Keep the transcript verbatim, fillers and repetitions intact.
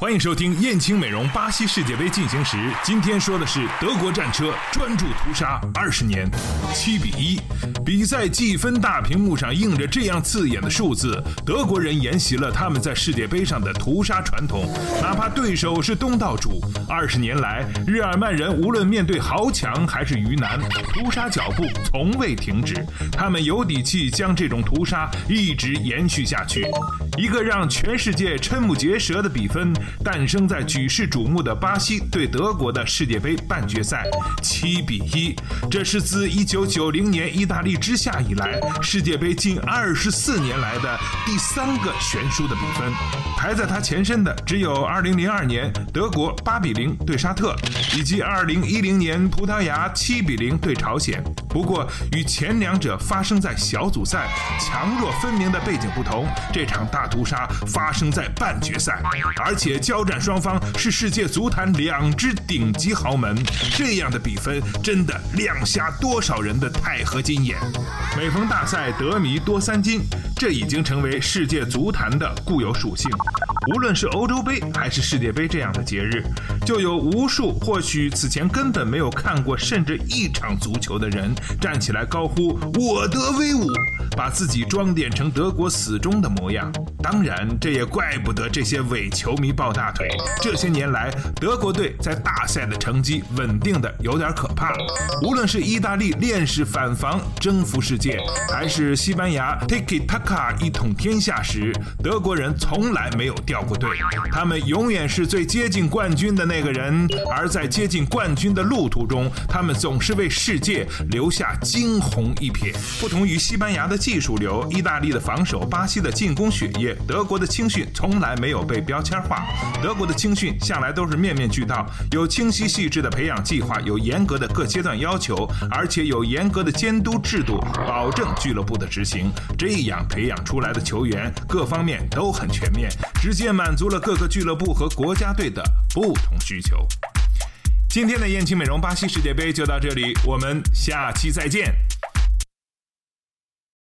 欢迎收听燕青美容巴西世界杯进行时。今天说的是德国战车专注屠杀二十年，七比一。比赛计分大屏幕上映着这样刺眼的数字，德国人沿袭了他们在世界杯上的屠杀传统，哪怕对手是东道主。二十年来，日耳曼人无论面对豪强还是鱼腩，屠杀脚步从未停止。他们有底气将这种屠杀一直延续下去。一个让全世界瞠目结舌的比分诞生在举世瞩目的巴西对德国的世界杯半决赛，七比一。这是自一九九零年意大利之夏以来，世界杯近二十四年来的第三个悬殊的比分。排在它前身的只有二零零二年德国八比零对沙特，以及二零一零年葡萄牙七比零对朝鲜。不过，与前两者发生在小组赛强弱分明的背景不同，这场大屠杀发生在半决赛，而且交战双方是世界足坛两支顶级豪门，这样的比分真的亮瞎多少人的钛合金眼。每逢大赛德迷多三金，这已经成为世界足坛的固有属性。无论是欧洲杯还是世界杯这样的节日，就有无数或许此前根本没有看过甚至一场足球的人站起来高呼我德威武，把自己装点成德国死忠的模样。当然，这也怪不得这些伪球迷抱大腿。这些年来，德国队在大赛的成绩稳定的有点可怕。无论是意大利链式反防征服世界，还是西班牙 Tiki Taka 一统天下时，德国人从来没有掉过队。他们永远是最接近冠军的那个人，而在接近冠军的路途中，他们总是为世界留下惊鸿一瞥。不同于西班牙的技术流，意大利的防守，巴西的进攻血液，德国的青训从来没有被标签化。德国的青训向来都是面面俱到，有清晰细致的培养计划，有严格的各阶段要求，而且有严格的监督制度，保证俱乐部的执行。这样培养出来的球员各方面都很全面，直接满足了各个俱乐部和国家队的不同需求。今天的燕青美容巴西世界杯就到这里，我们下期再见。